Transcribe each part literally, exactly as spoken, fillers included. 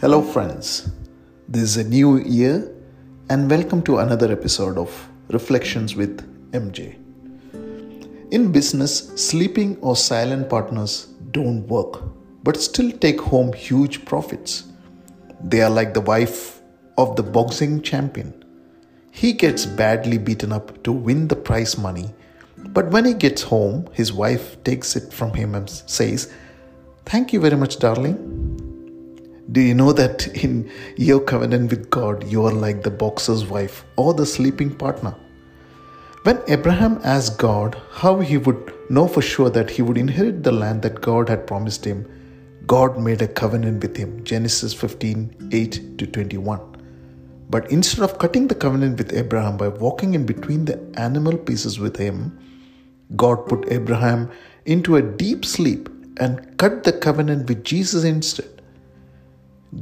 Hello friends, this is a new year and welcome to another episode of Reflections with M J. In business, sleeping or silent partners don't work but still take home huge profits. They are like the wife of the boxing champion. He gets badly beaten up to win the prize money, but when he gets home, his wife takes it from him and says, "Thank you very much, darling. Do you know that in your covenant with God, you are like the boxer's wife or the sleeping partner?" When Abraham asked God how he would know for sure that he would inherit the land that God had promised him, God made a covenant with him, Genesis fifteen, eight to twenty-one. But instead of cutting the covenant with Abraham by walking in between the animal pieces with him, God put Abraham into a deep sleep and cut the covenant with Jesus instead.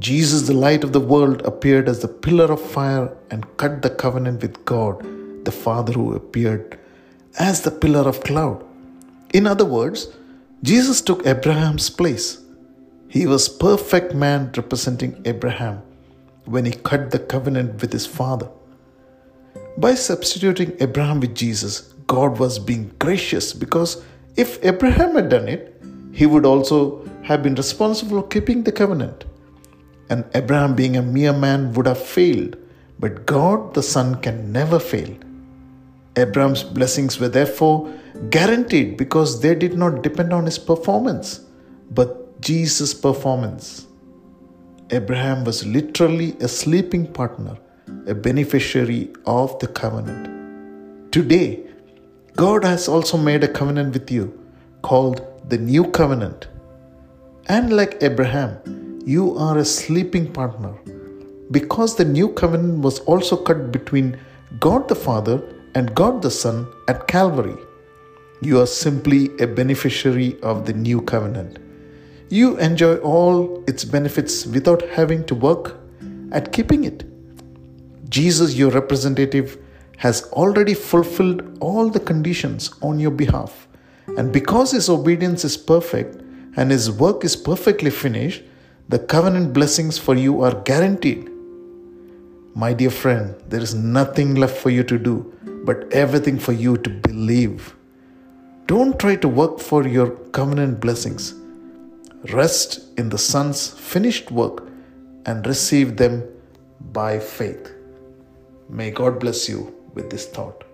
Jesus, the light of the world, appeared as the pillar of fire and cut the covenant with God, the Father, who appeared as the pillar of cloud. In other words, Jesus took Abraham's place. He was perfect man representing Abraham when he cut the covenant with his father. By substituting Abraham with Jesus, God was being gracious, because if Abraham had done it, he would also have been responsible for keeping the covenant. And Abraham, being a mere man, would have failed. But God the Son can never fail. Abraham's blessings were therefore guaranteed because they did not depend on his performance, but Jesus' performance. Abraham was literally a sleeping partner, a beneficiary of the covenant. Today, God has also made a covenant with you called the New Covenant. And like Abraham, you are a sleeping partner, because the new covenant was also cut between God the Father and God the Son at Calvary. You are simply a beneficiary of the new covenant. You enjoy all its benefits without having to work at keeping it. Jesus, your representative, has already fulfilled all the conditions on your behalf. And because his obedience is perfect and his work is perfectly finished, the covenant blessings for you are guaranteed. My dear friend, there is nothing left for you to do, but everything for you to believe. Don't try to work for your covenant blessings. Rest in the Son's finished work and receive them by faith. May God bless you with this thought.